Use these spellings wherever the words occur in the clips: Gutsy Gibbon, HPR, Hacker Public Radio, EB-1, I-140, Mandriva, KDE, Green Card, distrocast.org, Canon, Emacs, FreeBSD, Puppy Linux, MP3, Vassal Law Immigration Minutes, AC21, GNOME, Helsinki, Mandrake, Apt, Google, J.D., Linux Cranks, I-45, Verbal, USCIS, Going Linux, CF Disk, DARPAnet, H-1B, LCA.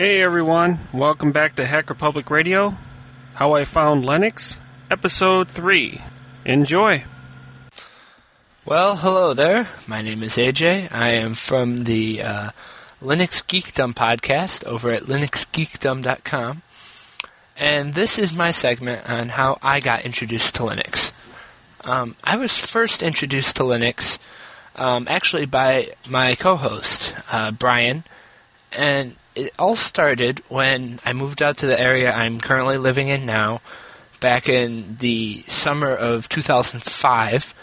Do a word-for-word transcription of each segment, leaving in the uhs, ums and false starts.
Hey everyone, welcome back to Hacker Public Radio, How I Found Linux, Episode three. Enjoy! Well, hello there. My name is A J. I am from the uh, Linux Geekdom podcast over at linux geekdom dot com, and this is my segment on how I got introduced to Linux. Um, I was first introduced to Linux um, actually by my co-host, uh, Brian, and it all started when I moved out to the area I'm currently living in now, back in the summer of two thousand five.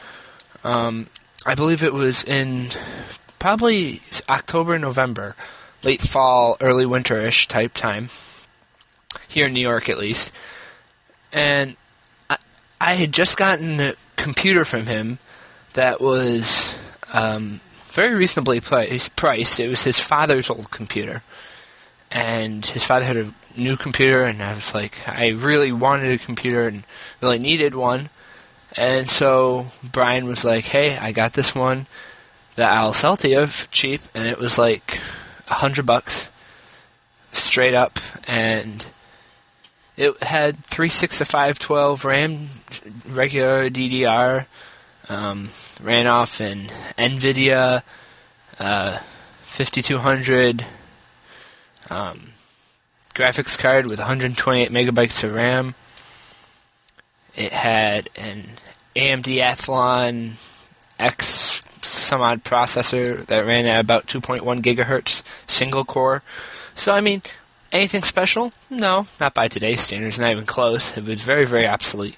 Um, I believe it was in probably October, November, late fall, early winter-ish type time, here in New York at least. And I, I had just gotten a computer from him that was um, very reasonably priced. It was his father's old computer. And his father had a new computer, and I was like, I really wanted a computer and really needed one. And so Brian was like, hey, I got this one that I'll sell to you for cheap. And it was like a hundred bucks straight up. And it had three sixty-five twelve RAM, regular D D R, um, ran off an NVIDIA uh, fifty-two hundred... Um, graphics card with one hundred twenty-eight megabytes of RAM. It had an A M D Athlon X some odd processor that ran at about two point one gigahertz, single core. So, I mean, anything special? No, not by today's standards, not even close. It was very, very obsolete.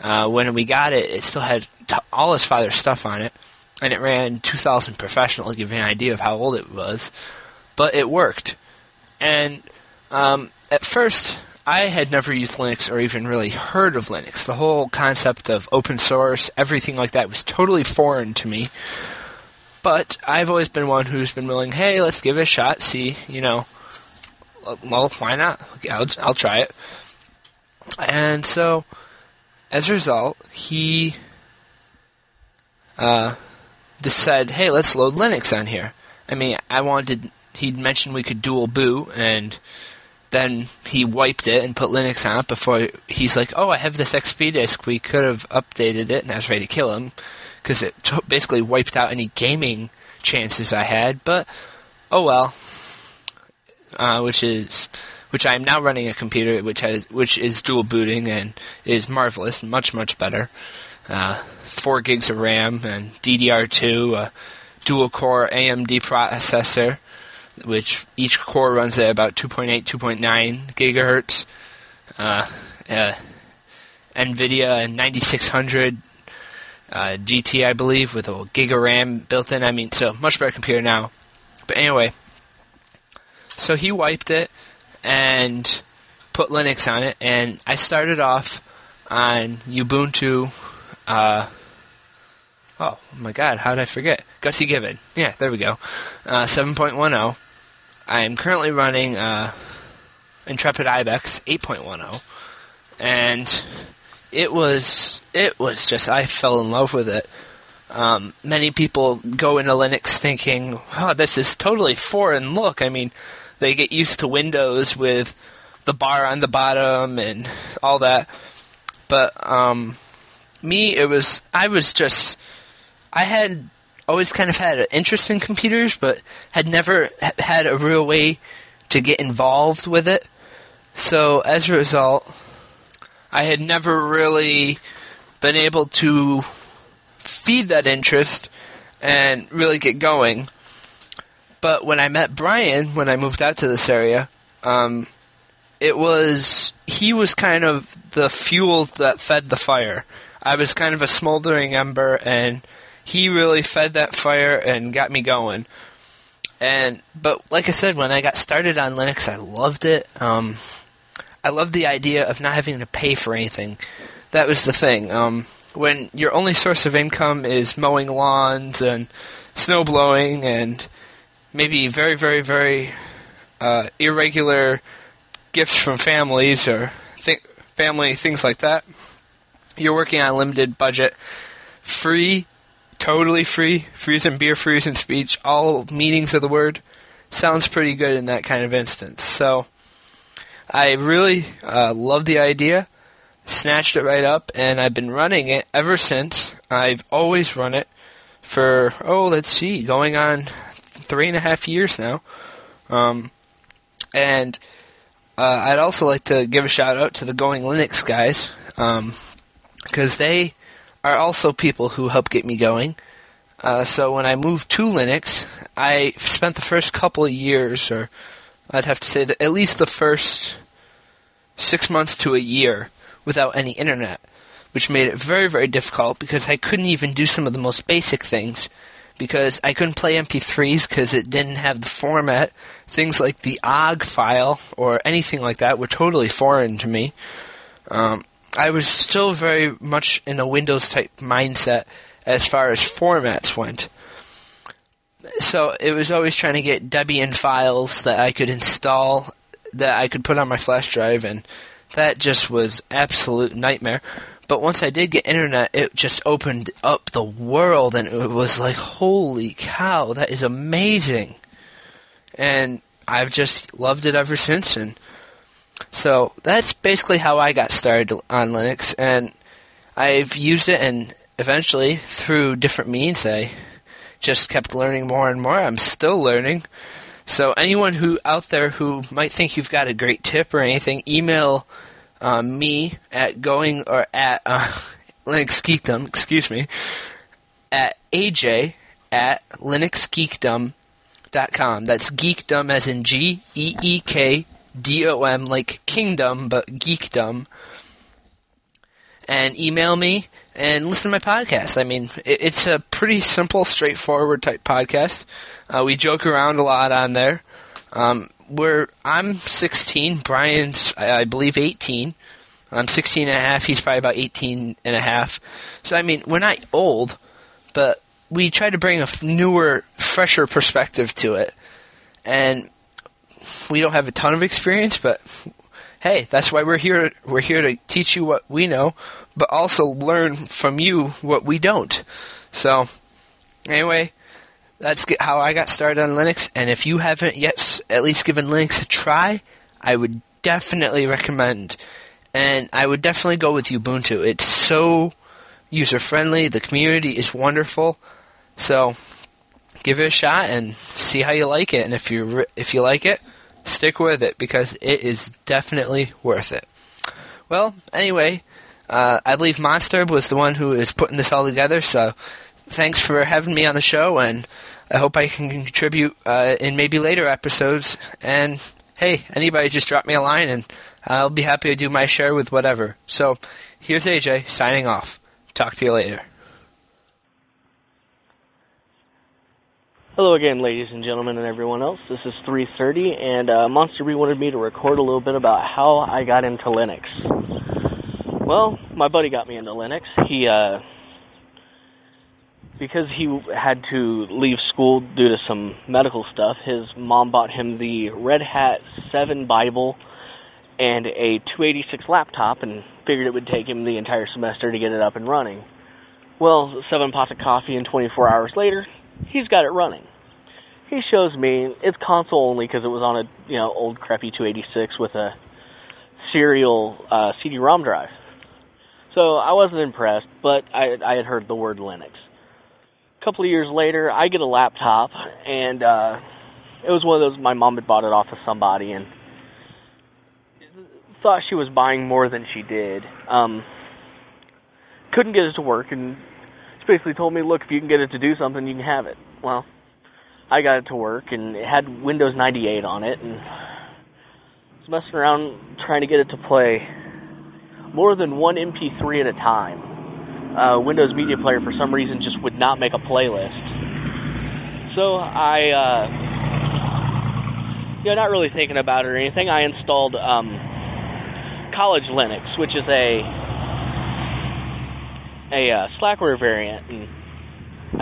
Uh, when we got it, it still had t- all his father's stuff on it, and it ran two thousand Professional, to give you an idea of how old it was. But it worked. And um, at first, I had never used Linux or even really heard of Linux. The whole concept of open source, everything like that was totally foreign to me. But I've always been one who's been willing, hey, let's give it a shot, see, you know, well, why not? I'll, I'll try it. And so, as a result, he uh, decided, hey, let's load Linux on here. I mean, I wanted... He'd mentioned we could dual boot, and then he wiped it and put Linux on it before he's like, oh, I have this X P disk. We could have updated it, and I was ready to kill him because it t- basically wiped out any gaming chances I had, but oh well, uh, which is which I am now running a computer which has which is dual booting and is marvelous, much, much better. Uh, four gigs of RAM and D D R two, a dual-core A M D processor, which each core runs at about two point eight, two point nine gigahertz. Uh, uh, NVIDIA ninety-six hundred uh, G T, I believe, with a giga RAM built in. I mean, so much better computer now. But anyway, so he wiped it and put Linux on it, and I started off on Ubuntu. Uh, oh, my God, how did I forget? Gutsy Gibbon. Yeah, there we go. Uh, seven point ten. I am currently running uh, Intrepid Ibex eight point ten, and it was it was just I fell in love with it. Um, many people go into Linux thinking, "Oh, this is totally foreign." Look, I mean, they get used to Windows with the bar on the bottom and all that, but um, me, it was I was just I had. always kind of had an interest in computers, but had never had a real way to get involved with it. So as a result, I had never really been able to feed that interest and really get going. But when I met Brian, when I moved out to this area, um, it was he was kind of the fuel that fed the fire. I was kind of a smoldering ember, and he really fed that fire and got me going. And but like I said, when I got started on Linux, I loved it. Um, I loved the idea of not having to pay for anything. That was the thing. Um, when your only source of income is mowing lawns and snow blowing and maybe very, very, very uh, irregular gifts from families or th- family, things like that, you're working on a limited budget, free Totally free, freeze and beer, freeze and speech, all meanings of the word. sounds pretty good in that kind of instance. So I really uh, love the idea, snatched it right up, and I've been running it ever since. I've always run it for, oh, let's see, going on three and a half years now. Um, and uh, I'd also like to give a shout-out to the Going Linux guys, because um, they are also people who help get me going. Uh, so when I moved to Linux, I spent the first couple of years, or I'd have to say that at least the first six months to a year, without any internet, which made it very, very difficult because I couldn't even do some of the most basic things, because I couldn't play M P threes because it didn't have the format. Things like the O G G file or anything like that were totally foreign to me. Um, I was still very much in a Windows-type mindset as far as formats went. So it was always trying to get Debian files that I could install, that I could put on my flash drive, and that just was absolute nightmare. But once I did get internet, it just opened up the world, and it was like, holy cow, that is amazing. And I've just loved it ever since. And so that's basically how I got started on Linux, and I've used it, and eventually, through different means, I just kept learning more and more. I'm still learning. So anyone who out there who might think you've got a great tip or anything, email uh, me at going or at uh, Linux Geekdom, excuse me, at A J at linux geekdom dot com. That's geekdom as in G E E K D O M, like kingdom, but geekdom. And email me and listen to my podcast. I mean, it's a pretty simple, straightforward type podcast. Uh, we joke around a lot on there. Um, we're I'm sixteen. Brian's, I believe, eighteen. I'm sixteen and a half. He's probably about eighteen and a half. So, I mean, we're not old, but we try to bring a newer, fresher perspective to it. And we don't have a ton of experience, but hey, that's why we're here. We're here to teach you what we know, but also learn from you what we don't. So, anyway, that's how I got started on Linux. And if you haven't yet at least given Linux a try, I would definitely recommend. And I would definitely go with Ubuntu. It's so user-friendly. The community is wonderful. So, give it a shot and see how you like it. And if you if you like it, stick with it, because it is definitely worth it. Well, anyway, uh, I believe Monsterb was the one who is putting this all together, so thanks for having me on the show, and I hope I can contribute uh, in maybe later episodes. And hey, anybody, just drop me a line, and I'll be happy to do my share with whatever. So here's A J signing off. Talk to you later. Hello again, ladies and gentlemen, and everyone else. This is three thirty, and uh, MonsterB wanted me to record a little bit about how I got into Linux. Well, my buddy got me into Linux. He, uh, because he had to leave school due to some medical stuff, his mom bought him the Red Hat seven Bible and a two eighty-six laptop, and figured it would take him the entire semester to get it up and running. Well, seven pots of coffee and twenty-four hours later, he's got it running. He shows me it's console only because it was on a you know old crappy two eighty-six with a serial uh, C D ROM drive. So I wasn't impressed, but I, I had heard the word Linux. A couple of years later, I get a laptop, and uh, it was one of those my mom had bought it off of somebody and thought she was buying more than she did. Um, couldn't get it to work, and basically told me, look, if you can get it to do something, you can have it. Well, I got it to work, and it had Windows ninety-eight on it, and was messing around trying to get it to play more than one M P three at a time. Uh, Windows Media Player, for some reason, just would not make a playlist. So I, uh, you know, not really thinking about it or anything, I installed um, College Linux, which is a a uh, Slackware variant, and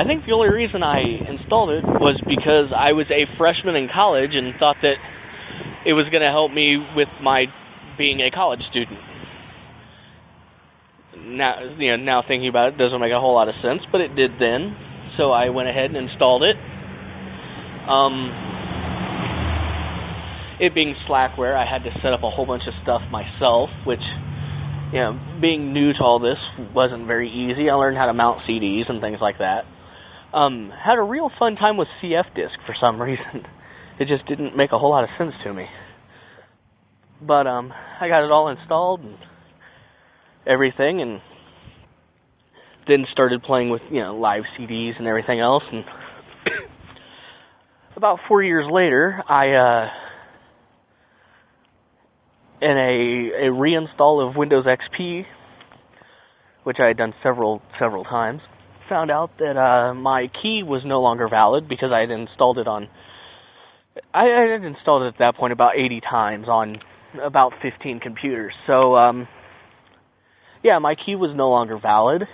I think the only reason I installed it was because I was a freshman in college and thought that it was going to help me with my being a college student. Now, you know, now thinking about it, it doesn't make a whole lot of sense, but it did then, so I went ahead and installed it. Um, it being Slackware, I had to set up a whole bunch of stuff myself, which, you know, being new to all this wasn't very easy. I learned how to mount C Ds and things like that. Um, had a real fun time with C F Disk for some reason. It just didn't make a whole lot of sense to me. But um, I got it all installed and everything, and then started playing with, you know, live C Ds and everything else. And about four years later, I, uh, in a, a reinstall of Windows X P, which I had done several, several times, found out that uh, my key was no longer valid because I had installed it on, I, I had installed it at that point about eighty times on about fifteen computers. So, um, yeah, my key was no longer valid,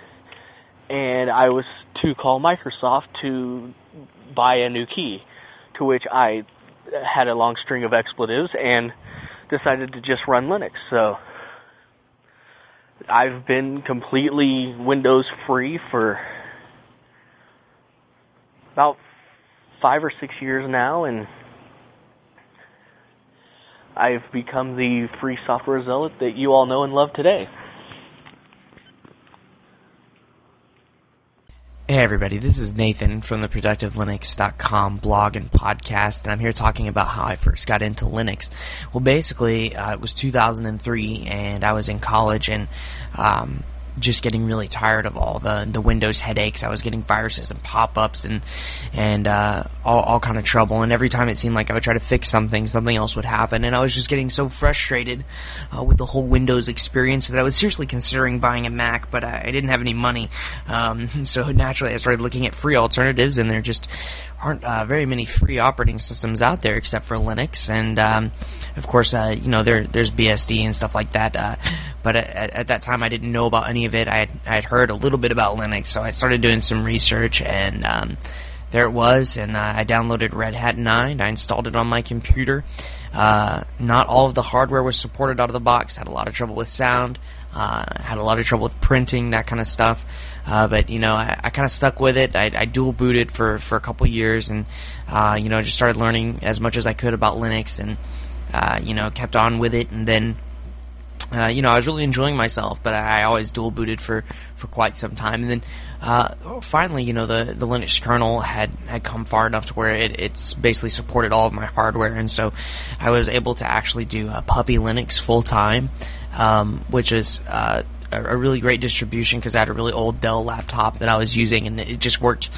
and I was to call Microsoft to buy a new key, to which I had a long string of expletives and decided to just run Linux. So I've been completely Windows free for about five or six years now, and I've become the free software zealot that you all know and love today. Hey everybody, this is Nathan from the Productive Linux dot com blog and podcast, and I'm here talking about how I first got into Linux. Well, basically, uh, it was two thousand three, and I was in college, and um, just getting really tired of all the, the Windows headaches. I was getting viruses and pop-ups and and uh, all, all kind of trouble, and every time it seemed like I would try to fix something, something else would happen, and I was just getting so frustrated uh, with the whole Windows experience that I was seriously considering buying a Mac, but I, I didn't have any money, um, so naturally I started looking at free alternatives, and there just aren't uh, very many free operating systems out there except for Linux, and um, of course, uh, you know, there, there's B S D and stuff like that, uh, but at, at that time I didn't know about any of it. I had, I had heard a little bit about Linux, so I started doing some research, and um, there it was, and uh, I downloaded Red Hat nine, I installed it on my computer. Uh, not all of the hardware was supported out of the box, had a lot of trouble with sound, uh, had a lot of trouble with printing, that kind of stuff, uh, but, you know, I, I kind of stuck with it. I, I dual booted for, for a couple years, and, uh, you know, just started learning as much as I could about Linux, and, uh, you know, kept on with it, and then, Uh, you know, I was really enjoying myself, but I always dual booted for, for quite some time. And then uh, finally, you know, the, the Linux kernel had, had come far enough to where it, it's basically supported all of my hardware. And so I was able to actually do uh, Puppy Linux full time, um, which is uh, a, a really great distribution because I had a really old Dell laptop that I was using, and it just worked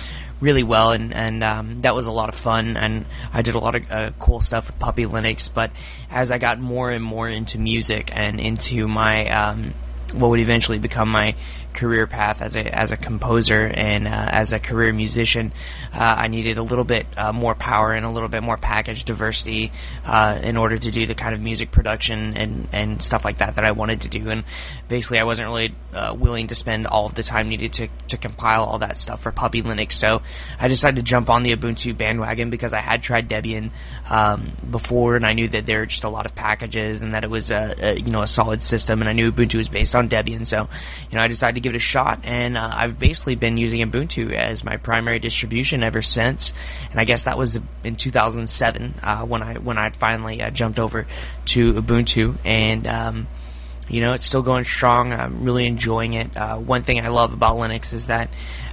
really well, and, and um, that was a lot of fun, and I did a lot of uh, cool stuff with Puppy Linux. But as I got more and more into music and into my um, what would eventually become my career path as a as a composer and uh, as a career musician, uh, I needed a little bit uh, more power and a little bit more package diversity uh, in order to do the kind of music production and, and stuff like that that I wanted to do, and basically I wasn't really uh, willing to spend all of the time needed to, to compile all that stuff for Puppy Linux, so I decided to jump on the Ubuntu bandwagon because I had tried Debian um, before, and I knew that there were just a lot of packages and that it was a, a you know a solid system, and I knew Ubuntu was based on Debian, so you know I decided to give it a shot, and uh, I've basically been using Ubuntu as my primary distribution ever since, and I guess that was in two thousand seven uh, when I when I finally uh, jumped over to Ubuntu, and um, you know, it's still going strong. I'm really enjoying it. Uh, one thing I love about Linux is that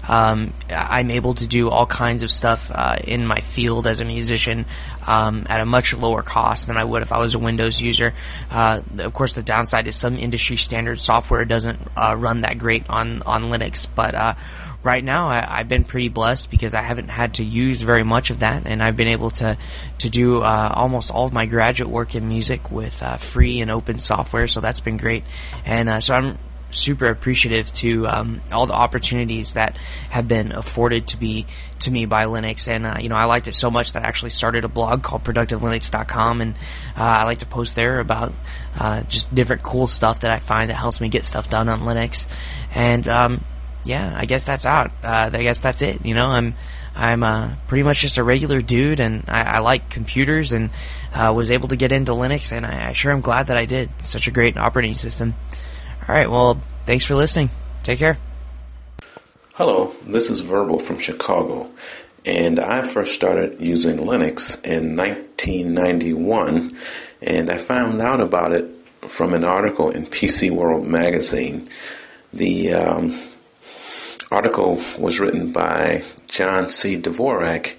um, I'm able to do all kinds of stuff uh, in my field as a musician um, at a much lower cost than I would if I was a Windows user. Uh, of course, the downside is some industry standard software doesn't uh, run that great on, on Linux, but uh, right now I, I've been pretty blessed because I haven't had to use very much of that, and I've been able to, to do uh, almost all of my graduate work in music with uh, free and open software, so that's been great. And uh, so I'm super appreciative to um, all the opportunities that have been afforded to be to me by Linux, and uh, you know I liked it so much that I actually started a blog called Productive Linux dot com, and uh, I like to post there about uh, just different cool stuff that I find that helps me get stuff done on Linux. And um, yeah, I guess that's out. Uh, I guess that's it. You know, I'm I'm uh, pretty much just a regular dude, and I, I like computers, and uh, was able to get into Linux, and I, I sure am glad that I did. It's such a great operating system. All right, well, thanks for listening. Take care. Hello, this is Verbal from Chicago, And I first started using Linux in nineteen ninety-one, and I found out about it from an article in P C World magazine. The um, article was written by John C. Dvorak,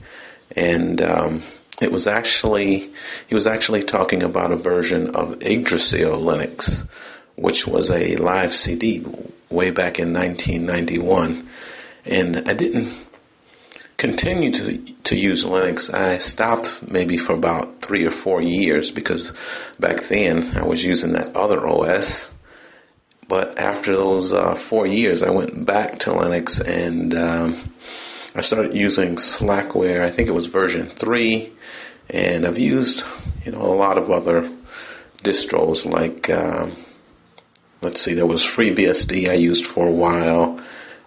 and um, it was actually he was actually talking about a version of Yggdrasil Linux, which was a live C D way back in nineteen ninety-one. And I didn't continue to to use Linux. I stopped maybe for about three or four years because back then I was using that other O S. But after those uh, four years, I went back to Linux and um, I started using Slackware. I think it was version three, and I've used you know a lot of other distros like. Um, Let's see, there was FreeBSD I used for a while,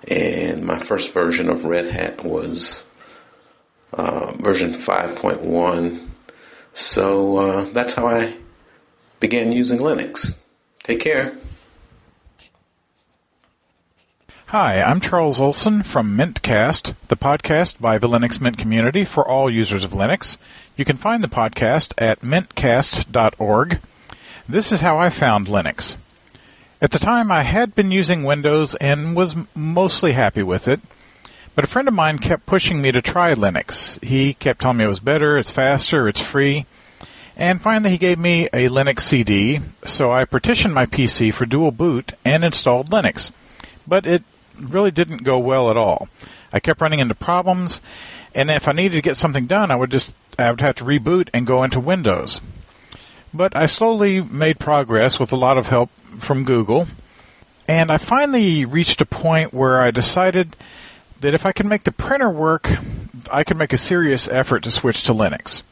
and my first version of Red Hat was uh, version five point one. So uh, that's how I began using Linux. Take care. Hi, I'm Charles Olson from Mintcast, the podcast by the Linux Mint community for all users of Linux. You can find the podcast at mintcast dot org. This is how I found Linux. At the time, I had been using Windows and was mostly happy with it, but a friend of mine kept pushing me to try Linux. He kept telling me it was better, it's faster, it's free, and finally he gave me a Linux C D, so I partitioned my P C for dual boot and installed Linux. But it really didn't go well at all. I kept running into problems, and if I needed to get something done, I would just I would have to reboot and go into Windows. But I slowly made progress with a lot of help from Google, and I finally reached a point where I decided that if I could make the printer work, I could make a serious effort to switch to Linux.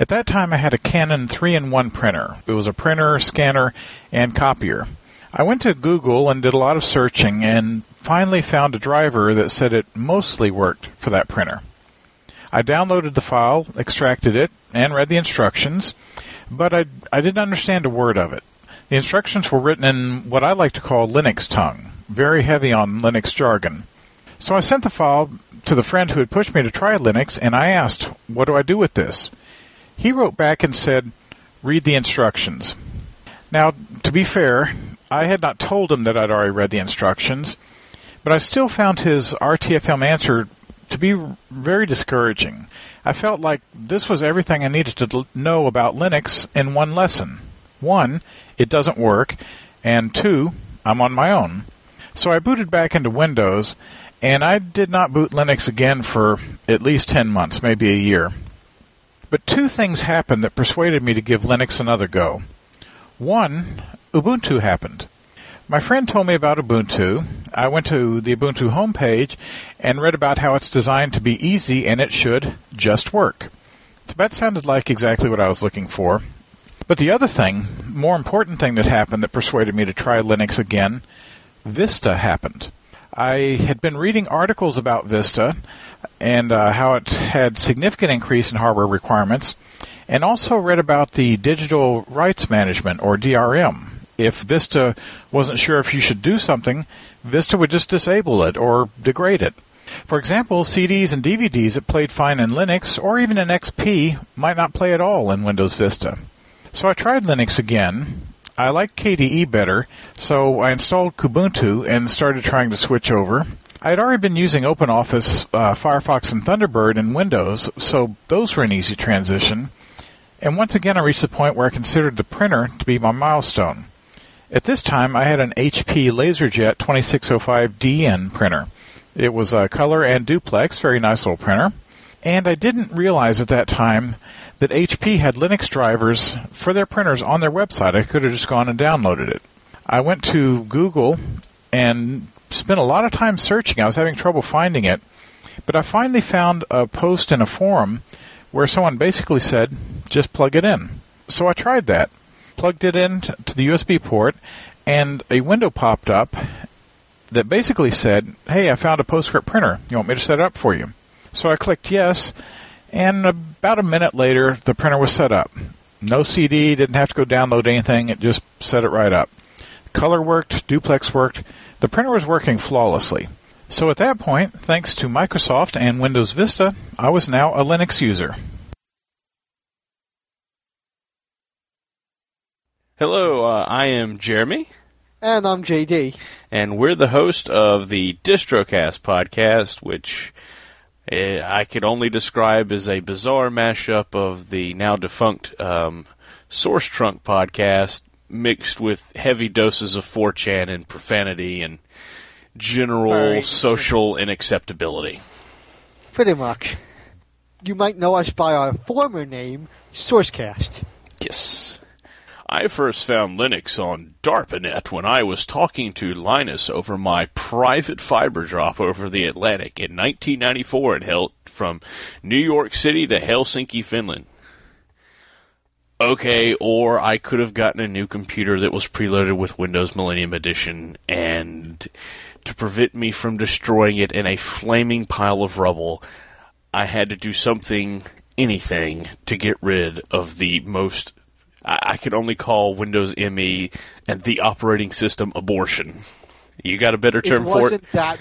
At that time, I had a Canon three in one printer. It was a printer, scanner, and copier. I went to Google and did a lot of searching and finally found a driver that said it mostly worked for that printer. I downloaded the file, extracted it, and read the instructions, but I, I didn't understand a word of it. The instructions were written in what I like to call Linux tongue, very heavy on Linux jargon. So I sent the file to the friend who had pushed me to try Linux, and I asked, what do I do with this? He wrote back and said, read the instructions. Now, to be fair, I had not told him that I'd already read the instructions, but I still found his R T F M answer to be very discouraging. I felt like this was everything I needed to know about Linux in one lesson. One, it doesn't work, and two, I'm on my own. So I booted back into Windows, and I did not boot Linux again for at least ten months, maybe a year. But two things happened that persuaded me to give Linux another go. One, Ubuntu happened. My friend told me about Ubuntu. I went to the Ubuntu homepage and read about how it's designed to be easy and it should just work. So that sounded like exactly what I was looking for. But the other thing, more important thing that happened that persuaded me to try Linux again, Vista happened. I had been reading articles about Vista and uh, how it had significant increase in hardware requirements, and also read about the Digital Rights Management, or D R M. If Vista wasn't sure if you should do something, Vista would just disable it or degrade it. For example, C Ds and D V Ds that played fine in Linux or even in X P might not play at all in Windows Vista. So I tried Linux again. I liked K D E better, so I installed Kubuntu and started trying to switch over. I had already been using OpenOffice, uh, Firefox, and Thunderbird in Windows, so those were an easy transition. And once again, I reached the point where I considered the printer to be my milestone. At this time, I had an H P LaserJet twenty-six oh five D N printer. It was a color and duplex, very nice little printer. And I didn't realize at that time that H P had Linux drivers for their printers on their website. I could have just gone and downloaded it. I went to Google and spent a lot of time searching. I was having trouble finding it. But I finally found a post in a forum where someone basically said, just plug it in. So I tried that. Plugged it in to the U S B port, and a window popped up that basically said, hey, I found a PostScript printer. You want me to set it up for you? So I clicked yes, and about a minute later, the printer was set up. No C D, didn't have to go download anything. It just set it right up. Color worked, duplex worked. The printer was working flawlessly. So at that point, thanks to Microsoft and Windows Vista, I was now a Linux user. Hello, uh, I am Jeremy. And I'm J D. And we're the host of the DistroCast podcast, which uh, I could only describe as a bizarre mashup of the now-defunct um, Source Trunk podcast mixed with heavy doses of four chan and profanity and general social unacceptability. Pretty much. You might know us by our former name, Sourcecast. Yes. I first found Linux on DARPANET when I was talking to Linus over my private fiber drop over the Atlantic in nineteen ninety-four and held from New York City to Helsinki, Finland. Okay, or I could have gotten a new computer that was preloaded with Windows Millennium Edition, and to prevent me from destroying it in a flaming pile of rubble, I had to do something, anything, to get rid of the most... I could only call Windows ME and the operating system abortion. You got a better term for it? It wasn't that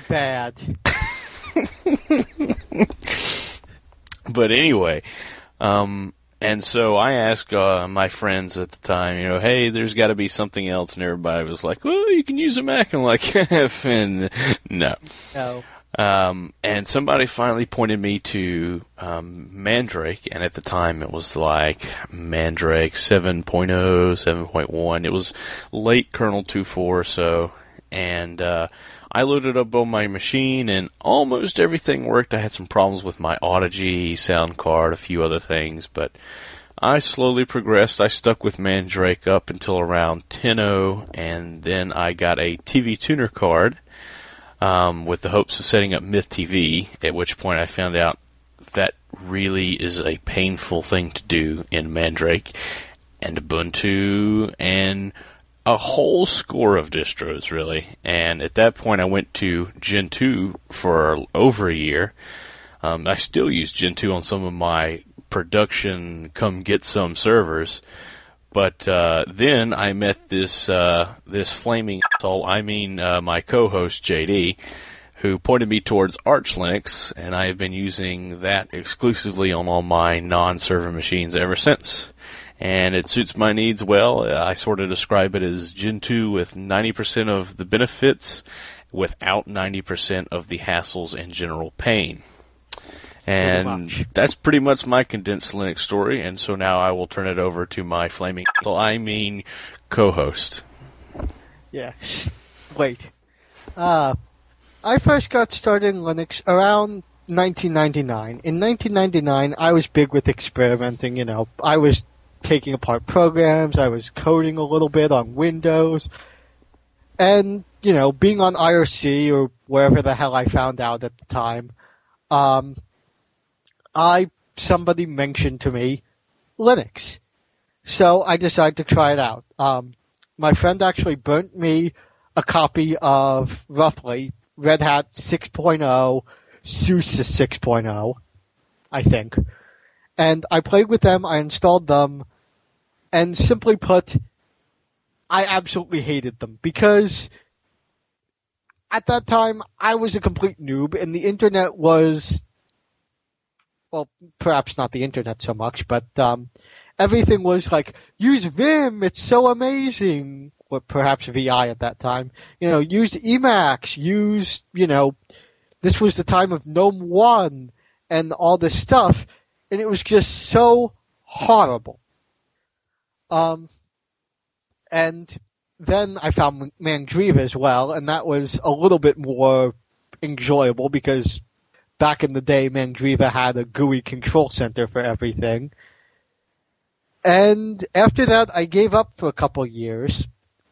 bad. But anyway, um, and so I asked uh, my friends at the time, you know, hey, there's got to be something else, and everybody was like, well, you can use a Mac. I'm like, and no. No. Um, and somebody finally pointed me to um, Mandrake, and at the time it was like Mandrake seven point oh, seven point one. It was late kernel two point four or so, and uh, I loaded up on my machine, and almost everything worked. I had some problems with my Audigy sound card, a few other things, but I slowly progressed. I stuck with Mandrake up until around ten point oh, and then I got a T V tuner card. Um, with the hopes of setting up Myth T V, at which point I found out that really is a painful thing to do in Mandrake and Ubuntu and a whole score of distros, really. And at that point, I went to Gentoo for over a year. Um, I still use Gentoo on some of my production come-get-some servers. But uh, then I met this uh, this flaming asshole, I mean uh, my co-host J D, who pointed me towards Arch Linux, and I have been using that exclusively on all my non-server machines ever since. And it suits my needs well. I sort of describe it as Gentoo with ninety percent of the benefits without ninety percent of the hassles and general pain. And that's pretty much my condensed Linux story, and so now I will turn it over to my flaming I mean co-host. Yes. Wait. Uh, I first got started in Linux around nineteen ninety-nine. In nineteen ninety-nine, I was big with experimenting, you know. I was taking apart programs, I was coding a little bit on Windows, and, you know, being on I R C or wherever the hell I found out at the time, um... I somebody mentioned to me Linux, so I decided to try it out. Um, my friend actually burnt me a copy of roughly Red Hat six point oh, SUSE six point oh, I think. And I played with them, I installed them, and simply put, I absolutely hated them because at that time I was a complete noob and the internet was... Well, perhaps not the internet so much, but um, everything was like, use Vim, it's so amazing, or perhaps V I at that time. You know, use Emacs, use, you know, this was the time of GNOME one and all this stuff, and it was just so horrible. Um, and then I found Mandriva as well, and that was a little bit more enjoyable because... Back in the day, Mandriva had a G U I control center for everything. And after that, I gave up for a couple years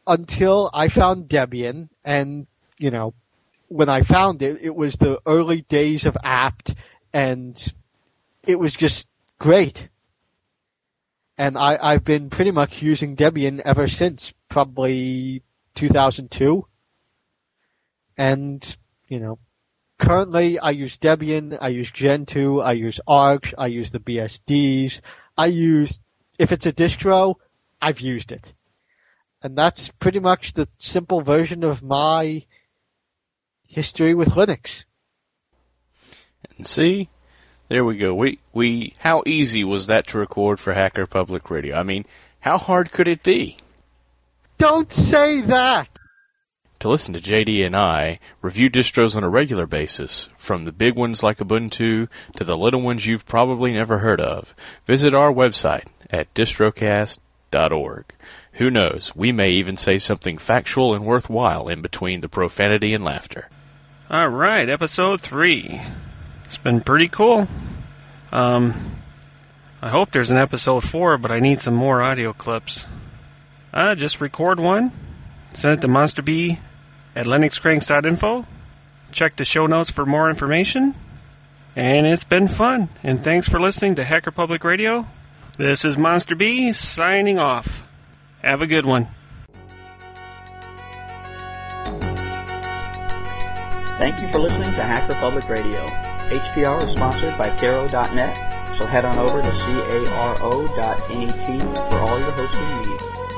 until I found Debian. And, you know, when I found it, it was the early days of apt, and it was just great. And I, I've been pretty much using Debian ever since, probably two thousand two. And, you know... Currently, I use Debian, I use Gentoo, I use Arch, I use the B S Ds, I use, if it's a distro, I've used it. And that's pretty much the simple version of my History with Linux. And see, there we go. We we how easy was that to record for Hacker Public Radio? I mean, how hard could it be? Don't say that. To listen to J D and I review distros on a regular basis, from the big ones like Ubuntu to the little ones you've probably never heard of, visit our website at distrocast dot org. Who knows, we may even say something factual and worthwhile in between the profanity and laughter. All right, episode three. It's been pretty cool. Um, I hope there's an episode four, but I need some more audio clips. Uh, just record one, send it to monsterb at linuxcranks dot info. Check the show notes for more information. And it's been fun. And thanks for listening to Hacker Public Radio. This is Monster B signing off. Have a good one. Thank you for listening to Hacker Public Radio. H P R is sponsored by caro dot net, so head on over to caro dot net for all your hosting needs.